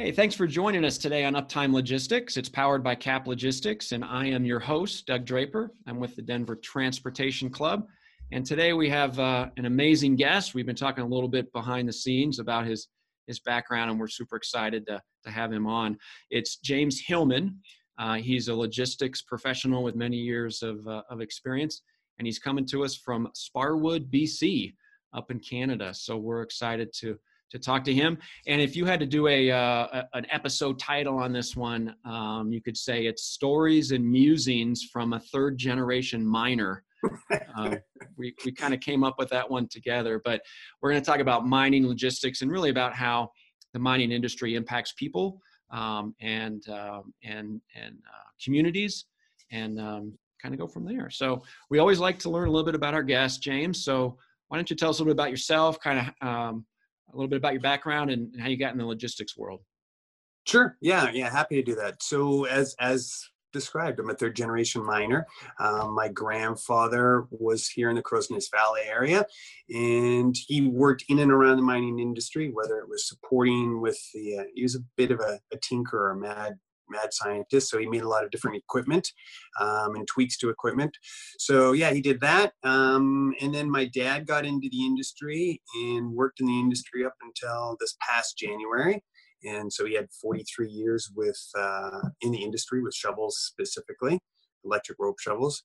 Hey, thanks for joining us today on Uptime Logistics. It's powered by Cap Logistics, and I am your host, Doug Draper. I'm with the Denver Transportation Club, and today we have an amazing guest. We've been talking a little bit behind the scenes about his background, and we're super excited to have him on. It's James Hillman. He's a logistics professional with many years of experience, and he's coming to us from Sparwood, BC, up in Canada. So we're excited to talk to him. And if you had to do an episode title on this one, you could say it's Stories and Musings from a Third Generation Miner. We kind of came up with that one together, but we're going to talk about mining logistics and really about how the mining industry impacts people and communities, and kind of go from there. So we always like to learn a little bit about our guest, James. So why don't you tell us a little bit about yourself, kind of a little bit about your background and how you got in the logistics world. Sure. Yeah. Happy to do that. So as described, I'm a third generation miner. My grandfather was here in the Crohn's Valley area, and he worked in and around the mining industry, whether it was supporting with the, he was a bit of a tinkerer, mad scientist. So he made a lot of different equipment and tweaks to equipment. So yeah, he did that. And then my dad got into the industry and worked in the industry up until this past January. And so he had 43 years with in the industry with shovels, specifically electric rope shovels.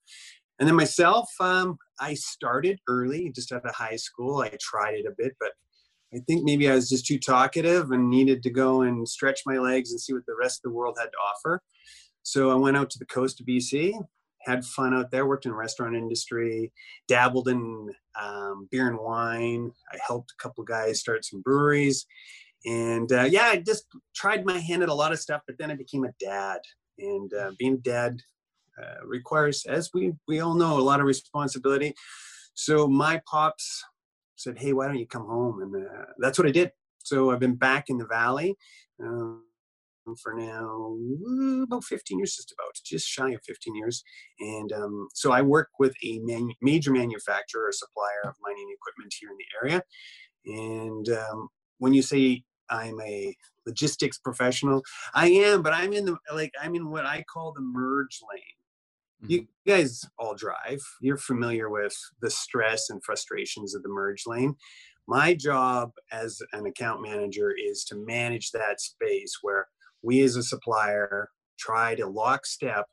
And then myself, I started early, just out of high school. I tried it a bit, but I think maybe I was just too talkative and needed to go and stretch my legs and see what the rest of the world had to offer. So I went out to the coast of BC, had fun out there, worked in the restaurant industry, dabbled in beer and wine. I helped a couple guys start some breweries. And yeah, I just tried my hand at a lot of stuff, but then I became a dad. And being a dad requires, as we all know, a lot of responsibility. So my pops said, hey, why don't you come home? And that's what I did. So I've been back in the Valley for now about 15 years, just shy of 15 years. And so I work with a major manufacturer or supplier of mining equipment here in the area. And when you say I'm a logistics professional, I am, but I'm in the, I'm in what I call the merge lane. You guys all drive. You're familiar with the stress and frustrations of the merge lane. My job as an account manager is to manage that space where we as a supplier try to lockstep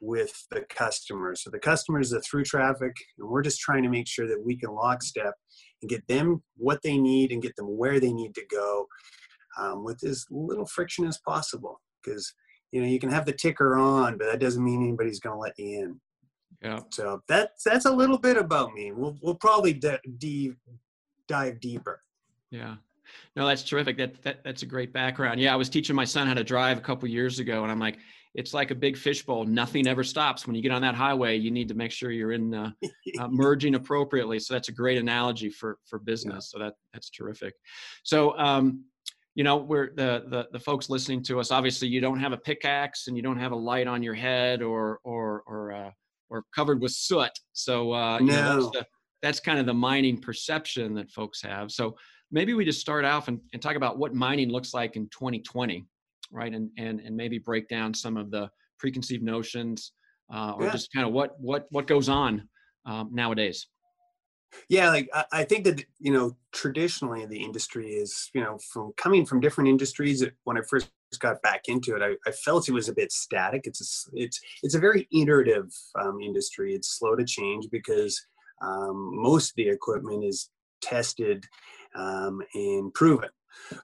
with the customer. So the customer is the through traffic, and we're just trying to make sure that we can lockstep and get them what they need and get them where they need to go with as little friction as possible. Because you know, you can have the ticker on, but that doesn't mean anybody's going to let you in. Yeah. So that's a little bit about me. We'll probably dive deeper. Yeah. No, that's terrific. That's a great background. Yeah, I was teaching my son how to drive a couple years ago, and I'm like, it's like a big fishbowl. Nothing ever stops. When you get on that highway, you need to make sure you're in merging appropriately. So that's a great analogy for business. Yeah. So that's terrific. So you know, we're the folks listening to us. Obviously, you don't have a pickaxe and you don't have a light on your head or covered with soot. So you know, that's kind of the mining perception that folks have. So maybe we just start off and talk about what mining looks like in 2020, right? And maybe break down some of the preconceived notions just kind of what goes on nowadays. Yeah, like I think that, you know, traditionally the industry is, you know, from coming from different industries, when I first got back into it, I felt it was a bit static. It's a very iterative industry. It's slow to change because most of the equipment is tested and proven.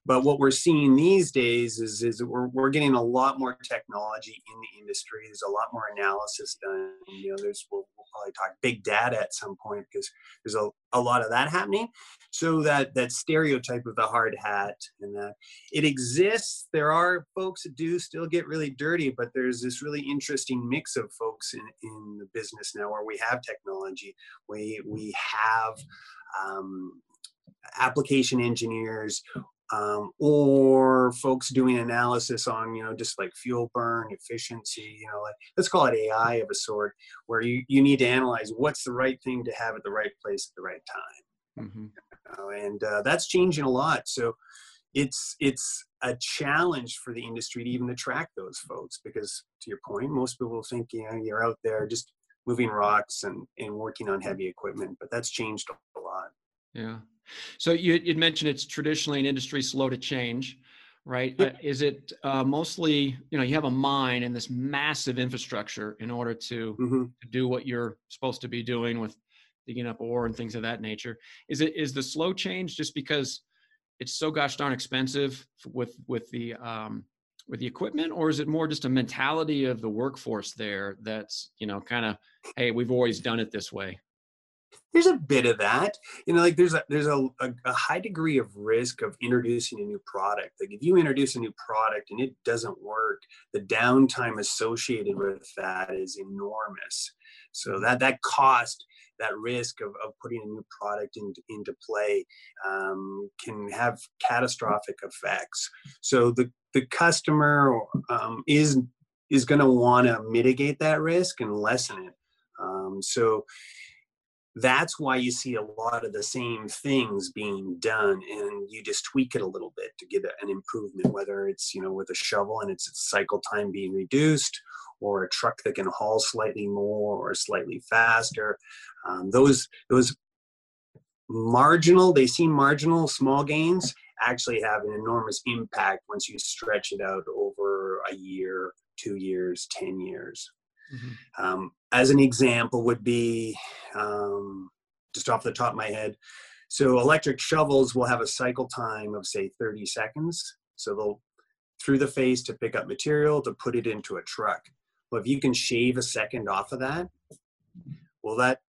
But what we're seeing these days is we're getting a lot more technology in the industry. There's a lot more analysis done. You know, we'll probably talk big data at some point because there's a lot of that happening. So that stereotype of the hard hat and that it exists. There are folks that do still get really dirty, but there's this really interesting mix of folks in the business now where we have technology. We have application engineers. Or folks doing analysis on, you know, just like fuel burn, efficiency, you know, like, let's call it AI of a sort, where you need to analyze what's the right thing to have at the right place at the right time. Mm-hmm. You know, and that's changing a lot. So it's a challenge for the industry to even attract those folks, because to your point, most people think, you know, you're out there just moving rocks and working on heavy equipment, but that's changed a lot. Yeah. So you'd mentioned it's traditionally an industry slow to change, right? Yeah. Is it mostly, you know, you have a mine and this massive infrastructure in order to, mm-hmm. to do what you're supposed to be doing with digging up ore and things of that nature. Is the slow change just because it's so gosh darn expensive with the equipment, or is it more just a mentality of the workforce there that's, you know, kind of, hey, we've always done it this way? There's a bit of that, you know, like there's a high degree of risk of introducing a new product. Like if you introduce a new product and it doesn't work, the downtime associated with that is enormous. So that cost, that risk of putting a new product into play can have catastrophic effects. So the customer is going to want to mitigate that risk and lessen it. So that's why you see a lot of the same things being done, and you just tweak it a little bit to get an improvement, whether it's, you know, with a shovel and its cycle time being reduced, or a truck that can haul slightly more or slightly faster. Those marginal, they seem marginal, small gains actually have an enormous impact once you stretch it out over a year, 2 years, 10 years. Mm-hmm. As an example would be, just off the top of my head, so electric shovels will have a cycle time of say 30 seconds. So they'll through the face to pick up material to put it into a truck. Well, if you can shave a second off of that, well, that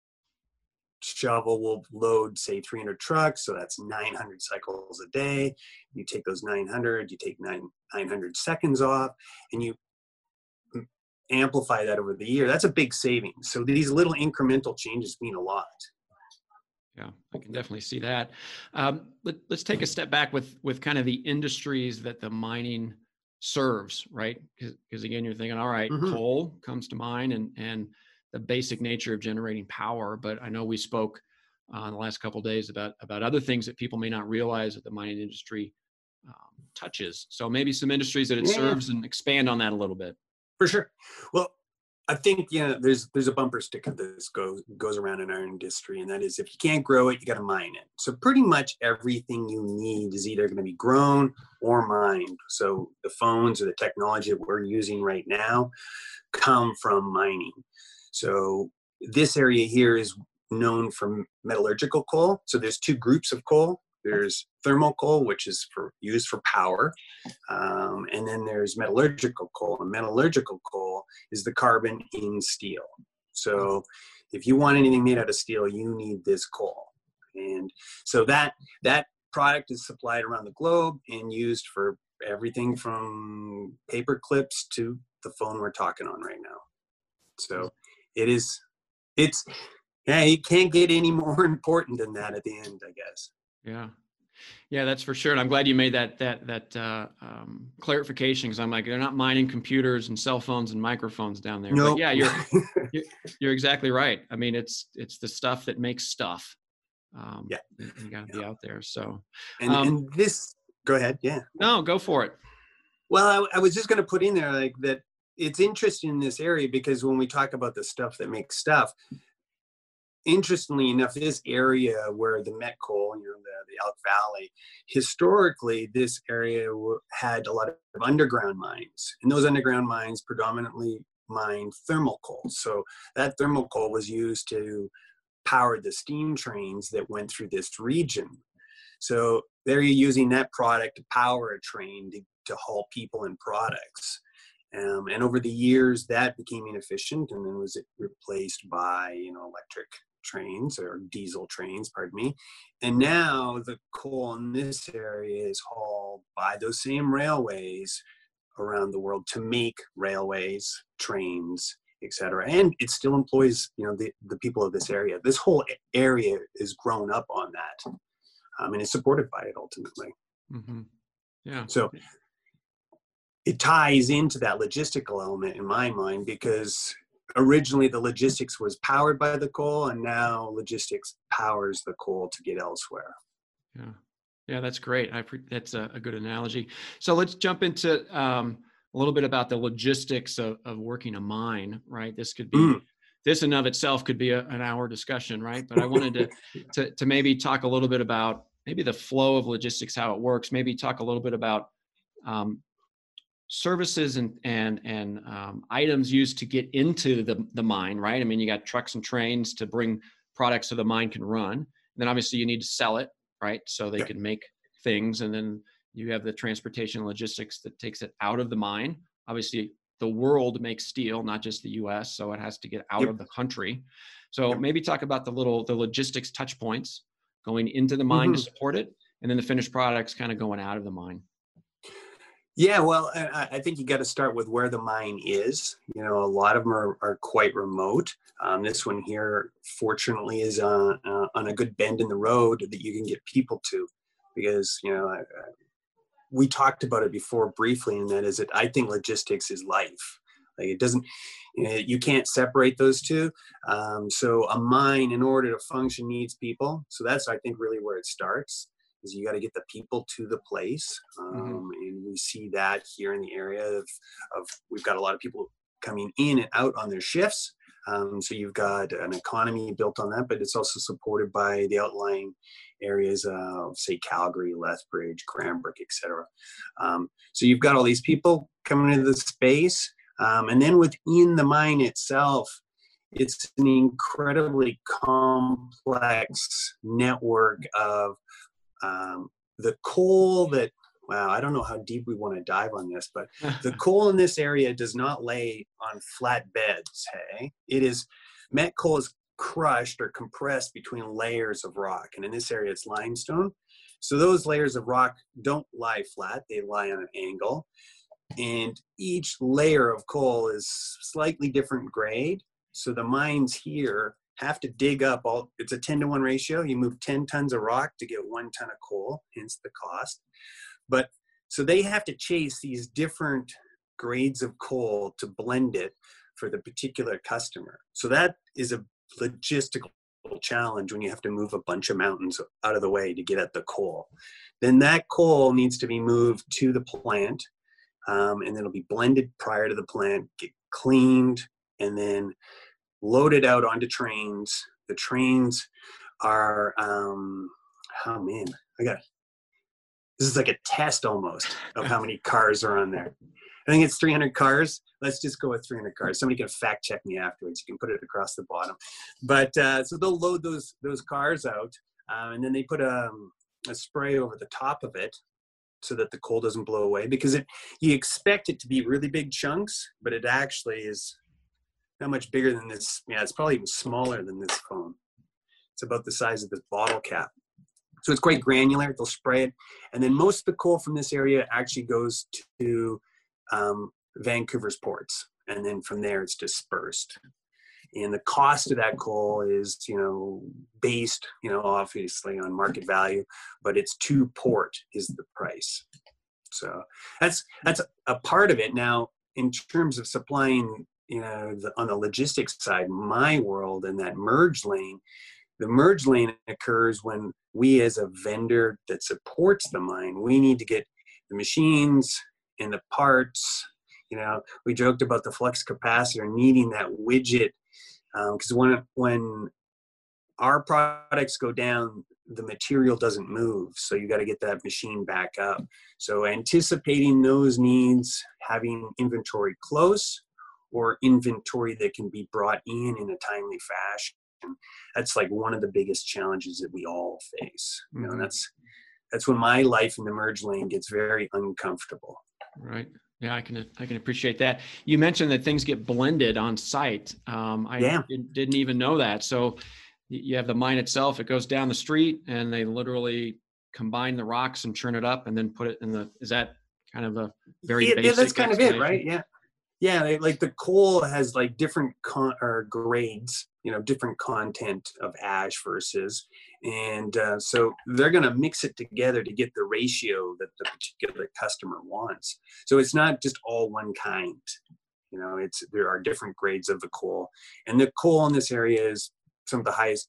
shovel will load say 300 trucks. So that's 900 cycles a day. You take those 900, you take 900 seconds off, and you amplify that over the year. That's a big savings. So these little incremental changes mean a lot. Yeah, I can definitely see that. Let's take a step back with kind of the industries that the mining serves, right? Because again, you're thinking, all right, mm-hmm. coal comes to mind and the basic nature of generating power. But I know we spoke in the last couple of days about other things that people may not realize that the mining industry touches. So maybe some industries that it serves, and expand on that a little bit. For sure. Well, I think, yeah, you know, there's a bumper sticker that goes around in our industry, and that is, if you can't grow it, you got to mine it. So pretty much everything you need is either going to be grown or mined. So the phones or the technology that we're using right now come from mining. So this area here is known for metallurgical coal. So there's two groups of coal. There's thermal coal, which is used for power, and then there's metallurgical coal. And metallurgical coal is the carbon in steel. So if you want anything made out of steel, you need this coal. And so that product is supplied around the globe and used for everything from paper clips to the phone we're talking on right now. So it can't get any more important than that at the end, I guess. Yeah, that's for sure. And I'm glad you made that clarification, because I'm like, they're not mining computers and cell phones and microphones down there. Nope. But yeah, you're exactly right. I mean, it's the stuff that makes stuff. Yeah, you got to be out there. So and this, go ahead. Yeah. No, go for it. Well, I was just going to put in there like that. It's interesting in this area because when we talk about the stuff that makes stuff, interestingly enough, this area where the met coal, you know, the Elk Valley, historically, this area had a lot of underground mines, and those underground mines predominantly mined thermal coal. So that thermal coal was used to power the steam trains that went through this region. So they're using that product to power a train to haul people and products. And over the years, that became inefficient, and then was replaced by, you know, electric trains or diesel trains, pardon me. And now the coal in this area is hauled by those same railways around the world to make railways, trains, etc. And it still employs, you know, the people of this area. This whole area is grown up on that, and is supported by it ultimately. Mm-hmm. Yeah. So it ties into that logistical element in my mind, because originally the logistics was powered by the coal, and now logistics powers the coal to get elsewhere. Yeah. Yeah, that's great. That's a good analogy. So let's jump into a little bit about the logistics of working a mine, right? This could be, this in of itself could be an hour discussion, right? But I wanted to, to maybe talk a little bit about maybe the flow of logistics, how it works, maybe talk a little bit about services and items used to get into the mine, right? I mean, you got trucks and trains to bring products so the mine can run. And then obviously you need to sell it, right? So they can make things. And then you have the transportation logistics that takes it out of the mine. Obviously the world makes steel, not just the US. So it has to get out of the country. So maybe talk about the logistics touch points going into the mine to support it. And then the finished products kind of going out of the mine. Yeah, well, I think you got to start with where the mine is. You know, a lot of them are quite remote. This one here, fortunately, is on a good bend in the road that you can get people to, because, you know, we talked about it before briefly, and that is that I think logistics is life. Like, it doesn't, you know, you can't separate those two. So a mine, in order to function, needs people. So that's, I think, really where it starts. Is you got to get the people to the place, and we see that here in the area of we've got a lot of people coming in and out on their shifts, so you've got an economy built on that, but it's also supported by the outlying areas of, say, Calgary, Lethbridge, Cranbrook, etc. So you've got all these people coming into the space, and then within the mine itself, it's an incredibly complex network of the coal that, wow, I don't know how deep we want to dive on this, but the coal in this area does not lay on flat beds, hey? It is, met coal is crushed or compressed between layers of rock. And in this area, it's limestone. So those layers of rock don't lie flat, they lie on an angle. And each layer of coal is slightly different grade. So the mines here have to dig up all, it's a 10-to-1 ratio. You move 10 tons of rock to get 1 ton of coal, hence the cost. But so they have to chase these different grades of coal to blend it for the particular customer. So that is a logistical challenge when you have to move a bunch of mountains out of the way to get at the coal. Then that coal needs to be moved to the plant, and then it'll be blended prior to the plant, get cleaned, and then loaded out onto trains. The trains are, oh man, this is like a test almost of how many cars are on there. I think it's 300 cars. Let's just go with 300 cars. Somebody can fact check me afterwards. You can put it across the bottom. But so they'll load those cars out, and then they put a spray over the top of it so that the coal doesn't blow away, because you expect it to be really big chunks, but it actually is not much bigger than this. Yeah, it's probably even smaller than this phone. It's about the size of this bottle cap. So it's quite granular. They'll spray it. And then most of the coal from this area actually goes to Vancouver's ports. And then from there, it's dispersed. And the cost of that coal is, you know, based, you know, obviously on market value, but it's to port is the price. So that's a part of it. Now, in terms of supplying, you know, on the logistics side, my world and that merge lane, the merge lane occurs when we, as a vendor that supports the mine, we need to get the machines and the parts. You know, we joked about the flux capacitor needing that widget, because when our products go down, the material doesn't move. So you got to get that machine back up. So anticipating those needs, having inventory close, or inventory that can be brought in a timely fashion. That's like one of the biggest challenges that we all face. You know, and that's when my life in the merge lane gets very uncomfortable. Right. Yeah, I can appreciate that. You mentioned that things get blended on site. I didn't even know that. So you have the mine itself, it goes down the street and they literally combine the rocks and churn it up and then put it in the, is that kind of a very basic? Yeah, that's kind of it, right? Yeah. Yeah, like the coal has like different grades, you know, different content of ash versus, and so they're going to mix it together to get the ratio that the particular customer wants. So it's not just all one kind, you know, there are different grades of the coal, and the coal in this area is some of the highest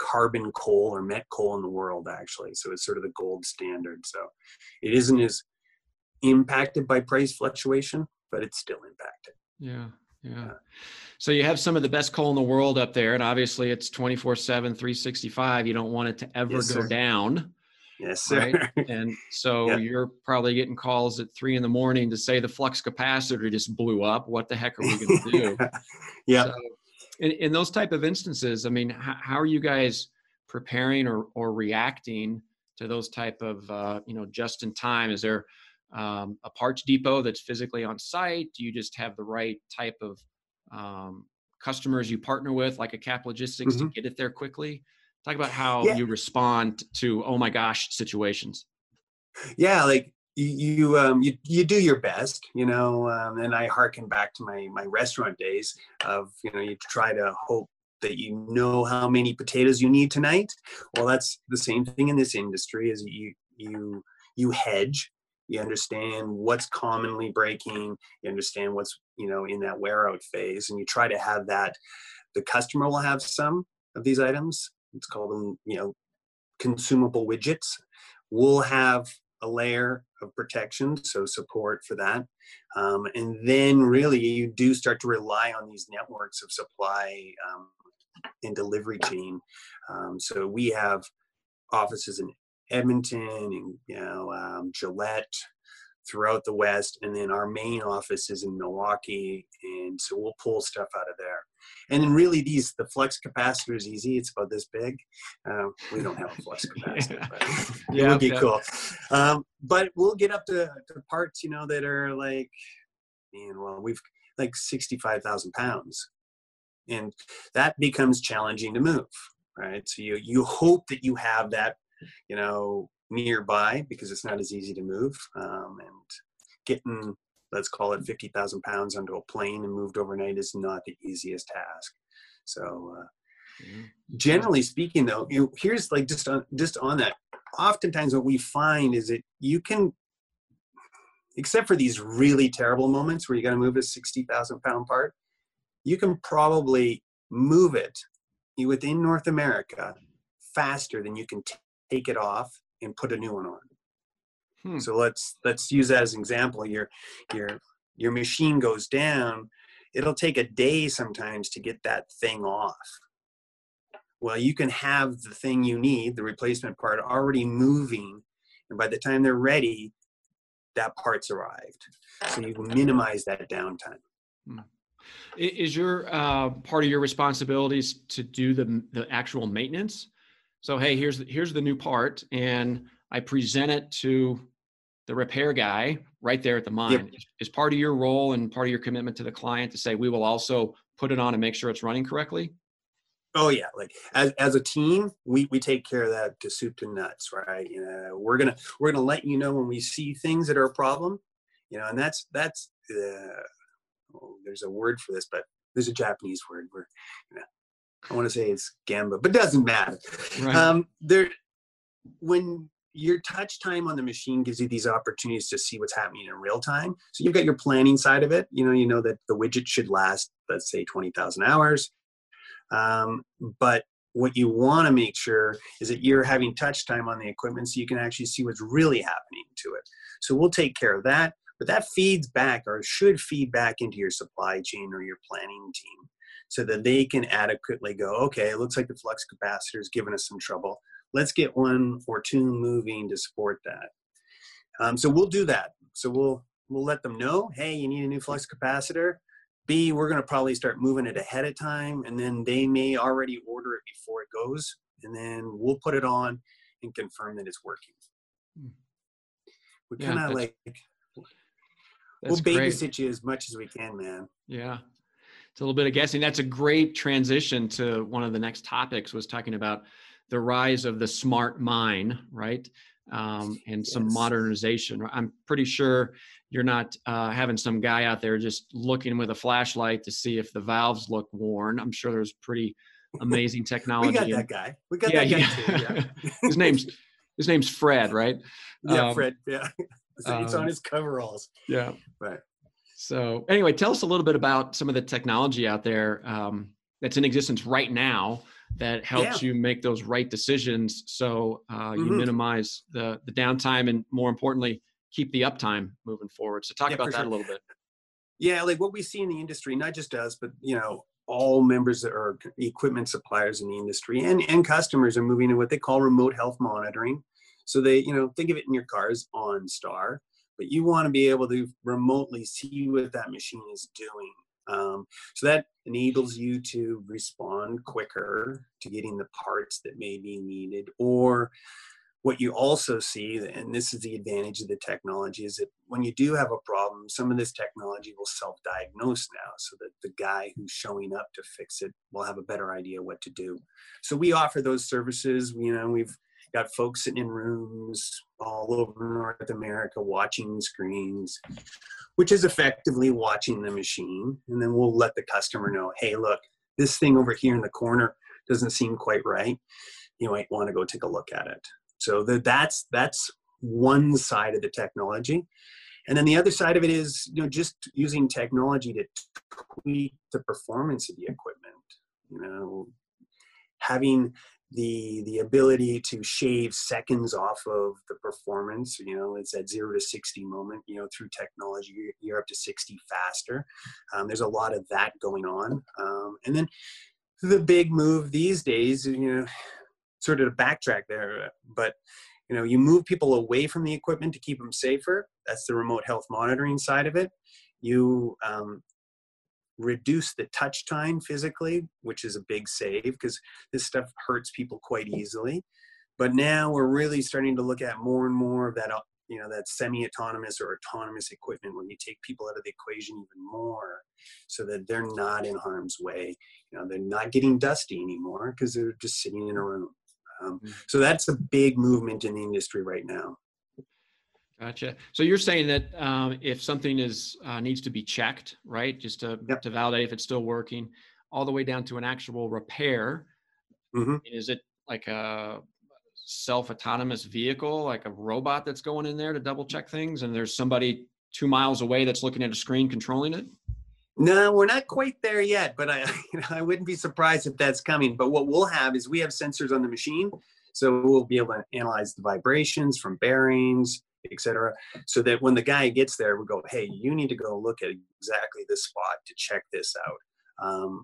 carbon coal or met coal in the world, actually. So it's sort of the gold standard. So it isn't as impacted by price fluctuation, but it's still impacted. Yeah. Yeah. So you have some of the best coal in the world up there, and obviously it's 24/7, 365. You don't want it to ever go down. Yes, sir. Right? And so you're probably getting calls at 3 a.m. to say the flux capacitor just blew up. What the heck are we going to do? So in those type of instances, I mean, how are you guys preparing or reacting to those type of, you know, just in time? Is there a parts depot that's physically on site? Do you just have the right type of customers you partner with, like a Cap Logistics, to get it there quickly? Talk about how you respond to, oh my gosh, situations. Yeah, like you do your best, you know, and I hearken back to my restaurant days of, you know, you try to hope that you know how many potatoes you need tonight. Well, that's the same thing in this industry, is you hedge. You understand what's commonly breaking, you understand what's, you know, in that wear out phase, and you try to have that. The customer will have some of these items. Let's call them, you know, consumable widgets. We'll have a layer of protection, so support for that. And then really you do start to rely on these networks of supply and delivery chain. So we have offices in Edmonton and, you know, Gillette throughout the West. And then our main office is in Milwaukee. And so we'll pull stuff out of there. And then really the flux capacitor is easy. It's about this big. We don't have a flux capacitor, but it would be cool. But we'll get up to parts, you know, that are like, well, we've like 65,000 pounds. And that becomes challenging to move, right? So you hope that you have that, you know, nearby, because it's not as easy to move. And getting, let's call it 50,000 pounds onto a plane and moved overnight is not the easiest task. So generally speaking, though, here's like just on that, oftentimes what we find is that you can, except for these really terrible moments where you got to move a 60,000 pound part, you can probably move it within North America faster than you can take it off and put a new one on. So let's use that as an example. Your machine goes down. It'll take a day sometimes to get that thing off. Well, you can have the thing you need, the replacement part, already moving, and by the time they're ready, that part's arrived. So you minimize that downtime. Is your part of your responsibilities to do the actual maintenance? So, hey, here's the new part, and I present it to the repair guy right there at the mine. Yep. Is part of your role and part of your commitment to the client to say, we will also put it on and make sure it's running correctly? Oh yeah. Like as a team, we take care of that to soup to nuts, right? You know, we're going to let you know when we see things that are a problem, you know, and that's there's a word for this, but there's a Japanese word where, you know, I want to say it's gamba, but doesn't matter. Right. When your touch time on the machine gives you these opportunities to see what's happening in real time. So you've got your planning side of it. You know that the widget should last, let's say 20,000 hours. But what you want to make sure is that you're having touch time on the equipment so you can actually see what's really happening to it. So we'll take care of that, but that feeds back or should feed back into your supply chain or your planning team so that they can adequately go, okay, it looks like the flux capacitor is giving us some trouble. Let's get one or two moving to support that. So we'll do that. So we'll let them know, hey, you need a new flux capacitor. B, we're going to probably start moving it ahead of time, and then they may already order it before it goes, and then we'll put it on and confirm that it's working. We kind of like, we'll babysit you as much as we can, man. Yeah. It's a little bit of guessing. That's a great transition to one of the next topics, was talking about the rise of the smart mine, right? And some modernization. I'm pretty sure you're not having some guy out there just looking with a flashlight to see if the valves look worn. I'm sure there's pretty amazing technology. We got that guy. We got that guy too. Yeah. His name's Fred, right? Yeah, Fred. Yeah, it's on his coveralls. Yeah. Right. So anyway, tell us a little bit about some of the technology out there that's in existence right now that helps you make those right decisions. So you minimize the downtime and, more importantly, keep the uptime moving forward. So talk about that a little bit. Yeah, like what we see in the industry, not just us, but, you know, all members or equipment suppliers in the industry and customers are moving to what they call remote health monitoring. So they, you know, think of it in your cars on Star, but you want to be able to remotely see what that machine is doing. So that enables you to respond quicker to getting the parts that may be needed. Or what you also see, and this is the advantage of the technology, is that when you do have a problem, some of this technology will self-diagnose now, so that the guy who's showing up to fix it will have a better idea what to do. So we offer those services. You know, we've got folks sitting in rooms all over North America watching screens, which is effectively watching the machine. And then we'll let the customer know, hey, look, this thing over here in the corner doesn't seem quite right. You might want to go take a look at it. So that's one side of the technology. And then the other side of it is, you know, just using technology to tweak the performance of the equipment. You know, having the ability to shave seconds off of the performance, you know, it's that 0 to 60 moment, you know, through technology, you're up to 60 faster. There's a lot of that going on. And then the big move these days, you know, sort of to backtrack there, but, you know, you move people away from the equipment to keep them safer. That's the remote health monitoring side of it. You reduce the touch time physically, which is a big save, because this stuff hurts people quite easily. But now we're really starting to look at more and more of that, you know, that semi-autonomous or autonomous equipment, where you take people out of the equation even more, so that they're not in harm's way. You know, they're not getting dusty anymore because they're just sitting in a room. So that's a big movement in the industry right now. Gotcha. So you're saying that if something is needs to be checked, right, just to validate if it's still working, all the way down to an actual repair, is it like a self-autonomous vehicle, like a robot that's going in there to double check things, and there's somebody 2 miles away that's looking at a screen controlling it? No, we're not quite there yet, but I wouldn't be surprised if that's coming. But what we'll have is we have sensors on the machine, so we'll be able to analyze the vibrations from bearings, etc., so that when the guy gets there, we go, hey, you need to go look at exactly this spot to check this out.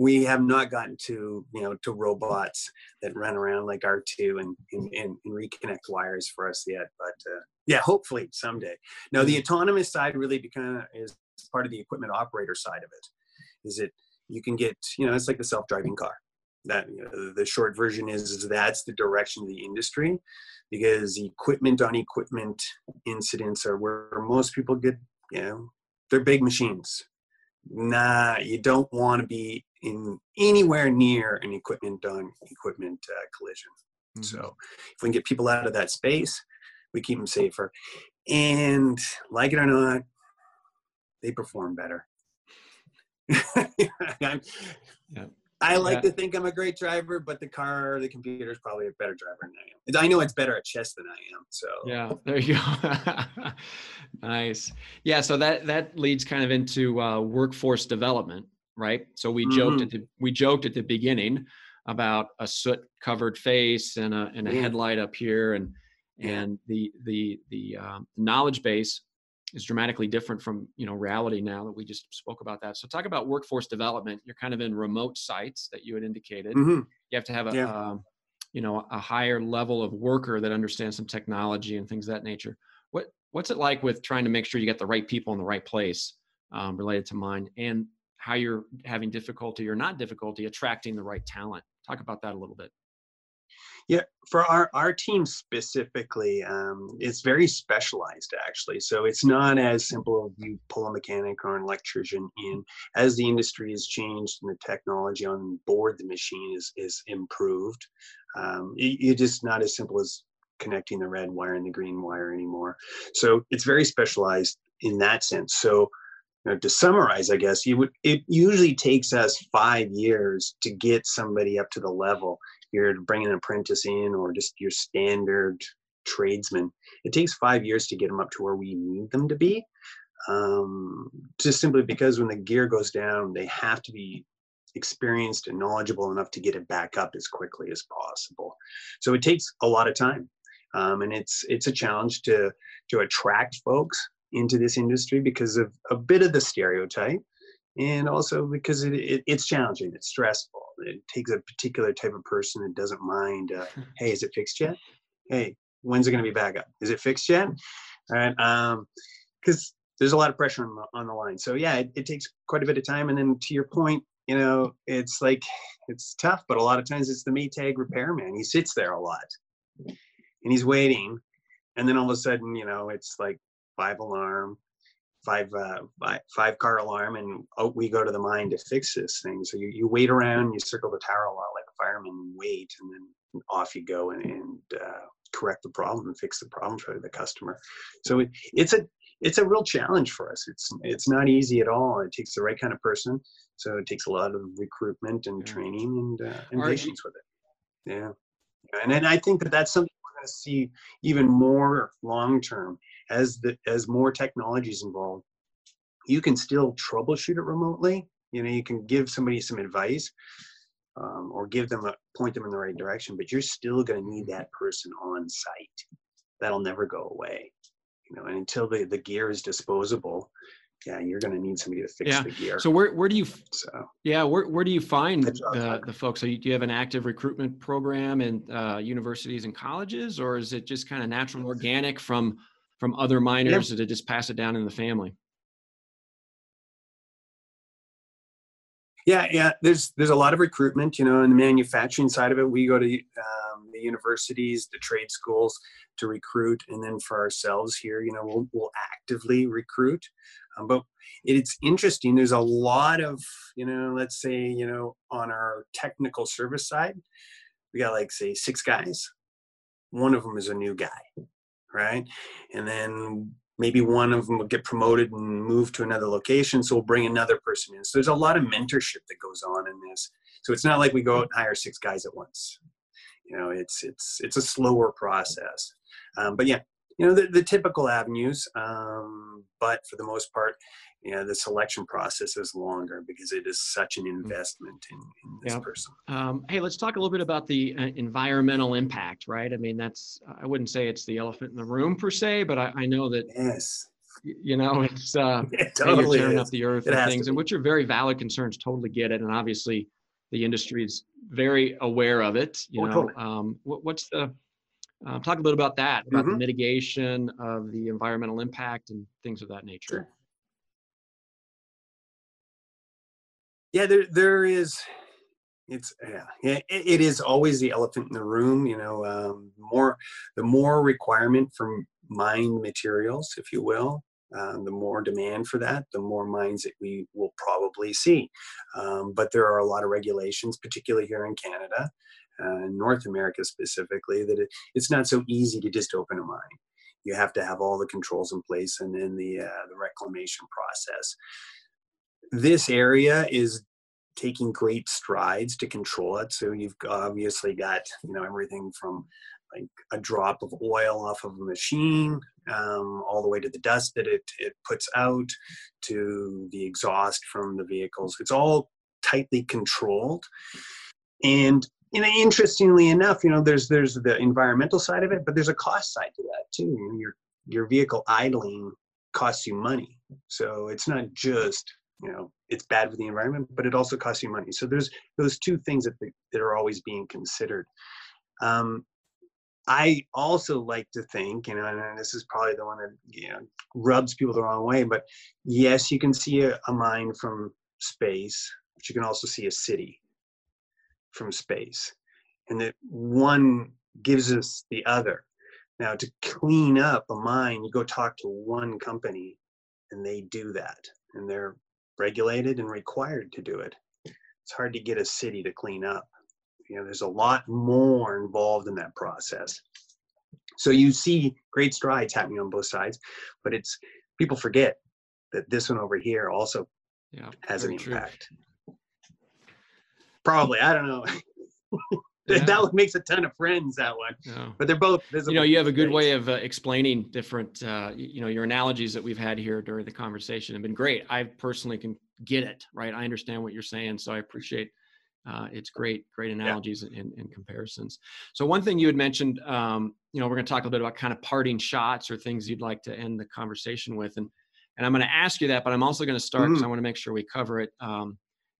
We have not gotten to, you know, to robots that run around like R2 and reconnect wires for us yet, but yeah, hopefully someday. Now, the autonomous side really is part of the equipment operator side of it. Is it you can get, you know, it's like the self-driving car. That, you know, the short version is that's the direction of the industry, because equipment on equipment incidents are where most people get, you know, they're big machines. Nah, you don't want to be in anywhere near an equipment on equipment collision. So if we can get people out of that space, we keep them safer. And like it or not, they perform better. I like to think I'm a great driver, but the car or the computer is probably a better driver than I am. I know it's better at chess than I am. So yeah, there you go. Nice. Yeah. So that leads kind of into workforce development, right? So we joked at the beginning about a soot covered face and a headlight up here, and the knowledge base is dramatically different from, you know, reality now that we just spoke about that. So talk about workforce development. You're kind of in remote sites that you had indicated. You have to have a higher level of worker that understands some technology and things of that nature. What's it like with trying to make sure you get the right people in the right place related to mine, and how you're having difficulty or not difficulty attracting the right talent? Talk about that a little bit. Yeah, for our team specifically, it's very specialized, actually. So it's not as simple as you pull a mechanic or an electrician in. As the industry has changed and the technology on board the machine is improved, it's just not as simple as connecting the red wire and the green wire anymore. So it's very specialized in that sense. So, you know, to summarize, I guess, it usually takes us 5 years to get somebody up to the level. You're to bring an apprentice in, or just your standard tradesman, it takes 5 years to get them up to where we need them to be, just simply because when the gear goes down, they have to be experienced and knowledgeable enough to get it back up as quickly as possible. So it takes a lot of time, and it's a challenge to attract folks into this industry because of a bit of the stereotype, and also because it's challenging, it's stressful. It takes a particular type of person that doesn't mind, hey, is it fixed yet? Hey, when's it going to be back up? Is it fixed yet? All right, because there's a lot of pressure on the line. So yeah, it takes quite a bit of time. And then to your point, you know, it's like, it's tough, but a lot of times it's the Maytag repairman. He sits there a lot and he's waiting. And then all of a sudden, you know, it's like five car alarm, and out we go to the mine to fix this thing. So you wait around, you circle the tower a lot like a fireman and wait, and then off you go and correct the problem and fix the problem for the customer. So it's a real challenge for us. It's not easy at all. It takes the right kind of person. So it takes a lot of recruitment and training and patience with it. Yeah. And I think that's something we're going to see even more long-term as more technology is involved. You can still troubleshoot it remotely. You know, you can give somebody some advice, or point them in the right direction, but you're still going to need that person on site. That'll never go away. You know, and until the gear is disposable, yeah, you're going to need somebody to fix the gear. So where do you find the folks? So do you have an active recruitment program in universities and colleges, or is it just kind of natural, organic from other miners that just pass it down in the family? Yeah. There's a lot of recruitment, you know, in the manufacturing side of it. We go to the universities, the trade schools to recruit. And then for ourselves here, you know, we'll actively recruit. But it's interesting. There's a lot of, you know, let's say, you know, on our technical service side, we got like, say, 6 guys. One of them is a new guy, right? And then maybe one of them will get promoted and move to another location. So we'll bring another person in. So there's a lot of mentorship that goes on in this. So it's not like we go out and hire 6 guys at once. You know, it's a slower process. But yeah, you know, the typical avenues, but for the most part, you know, the selection process is longer because it is such an investment in this person. Hey, let's talk a little bit about the environmental impact, right? I mean, I wouldn't say it's the elephant in the room per se, but I know that, you know, it's it totally tearing up the earth and things, and which are very valid concerns, totally get it. And obviously the industry is very aware of it, you know. Totally. Talk a little about that, about the mitigation of the environmental impact and things of that nature. Sure. Yeah, it is always the elephant in the room, you know. The more requirement for mine materials, if you will, the more demand for that, the more mines that we will probably see. But there are a lot of regulations, particularly here in Canada, North America specifically, that it's not so easy to just open a mine. You have to have all the controls in place, and then the reclamation process. This area is taking great strides to control it. So you've obviously got, you know, everything from like a drop of oil off of a machine, all the way to the dust that it puts out, to the exhaust from the vehicles. It's all tightly controlled. And, you know, interestingly enough, you know, there's the environmental side of it, but there's a cost side to that too. You know, your vehicle idling costs you money. So it's not just, you know, it's bad for the environment, but it also costs you money. So there's those two things that are always being considered. I also like to think, you know, and this is probably the one that, you know, rubs people the wrong way, but yes, you can see a mine from space, but you can also see a city from space, and that one gives us the other. Now, to clean up a mine, you go talk to one company and they do that, and they're regulated and required to do it. It's hard to get a city to clean up. You know, there's a lot more involved in that process. So you see great strides happening on both sides, but it's, people forget that this one over here also has an impact. True. Probably, I don't know. That one makes a ton of friends, that one. Yeah. But they're both visible. You know, you have a good way of explaining different, you know, your analogies that we've had here during the conversation have been great. I personally can get it, right? I understand what you're saying. So I appreciate it's great analogies and comparisons. So one thing you had mentioned, we're going to talk a bit about kind of parting shots or things you'd like to end the conversation with. And I'm going to ask you that, but I'm also going to start because I want to make sure we cover it.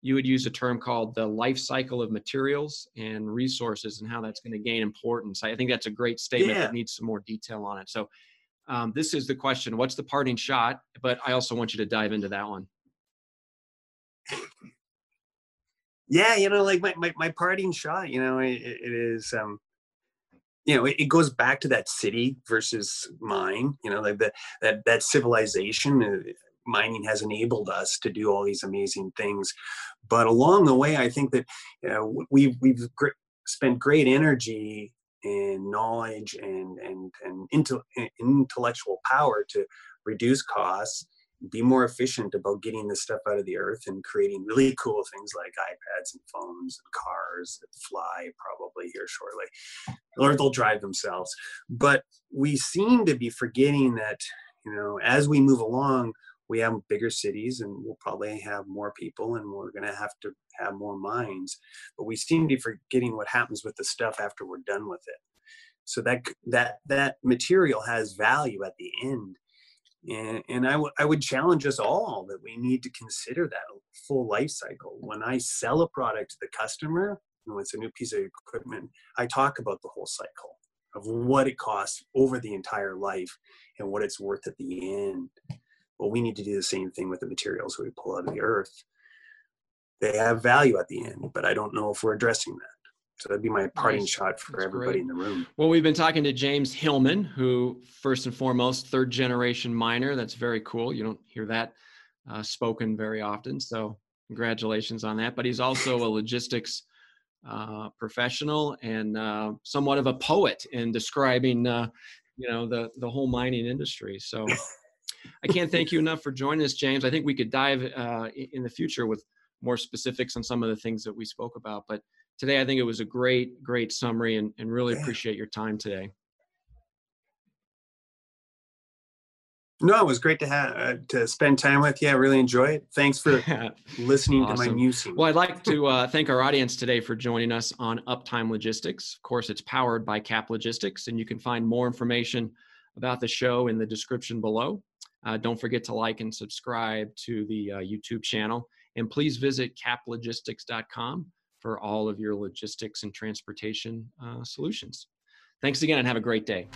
You would use a term called the life cycle of materials and resources and how that's going to gain importance. I think that's a great statement that needs some more detail on it. So this is the question, what's the parting shot? But I also want you to dive into that one. Yeah. Like my parting shot, it is, it goes back to that city versus mine, like that civilization, mining has enabled us to do all these amazing things. But along the way, I think that we've spent great energy and knowledge and intellectual power to reduce costs, be more efficient about getting this stuff out of the earth and creating really cool things like iPads and phones and cars that fly probably here shortly, or they'll drive themselves. But we seem to be forgetting that, as we move along, we have bigger cities and we'll probably have more people and we're going to have more mines, but we seem to be forgetting what happens with the stuff after we're done with it. So that material has value at the end. And I would challenge us all that we need to consider that full life cycle. When I sell a product to the customer, when it's a new piece of equipment, I talk about the whole cycle of what it costs over the entire life and what it's worth at the end. Well, we need to do the same thing with the materials we pull out of the earth. They have value at the end, but I don't know if we're addressing that. So that'd be my parting shot for everybody in the room. Well, we've been talking to James Hillman, who first and foremost, third generation miner. That's very cool. You don't hear that spoken very often. So congratulations on that. But he's also a logistics professional and somewhat of a poet in describing, the whole mining industry. So I can't thank you enough for joining us, James. I think we could dive in the future with more specifics on some of the things that we spoke about. But today, I think it was a great summary and really appreciate your time today. No, it was great to spend time with you. I really enjoy it. Thanks for listening to my music. Well, I'd like to thank our audience today for joining us on Uptime Logistics. Of course, it's powered by Cap Logistics, and you can find more information about the show in the description below. Don't forget to like and subscribe to the YouTube channel, and please visit caplogistics.com. for all of your logistics and transportation solutions. Thanks again and have a great day.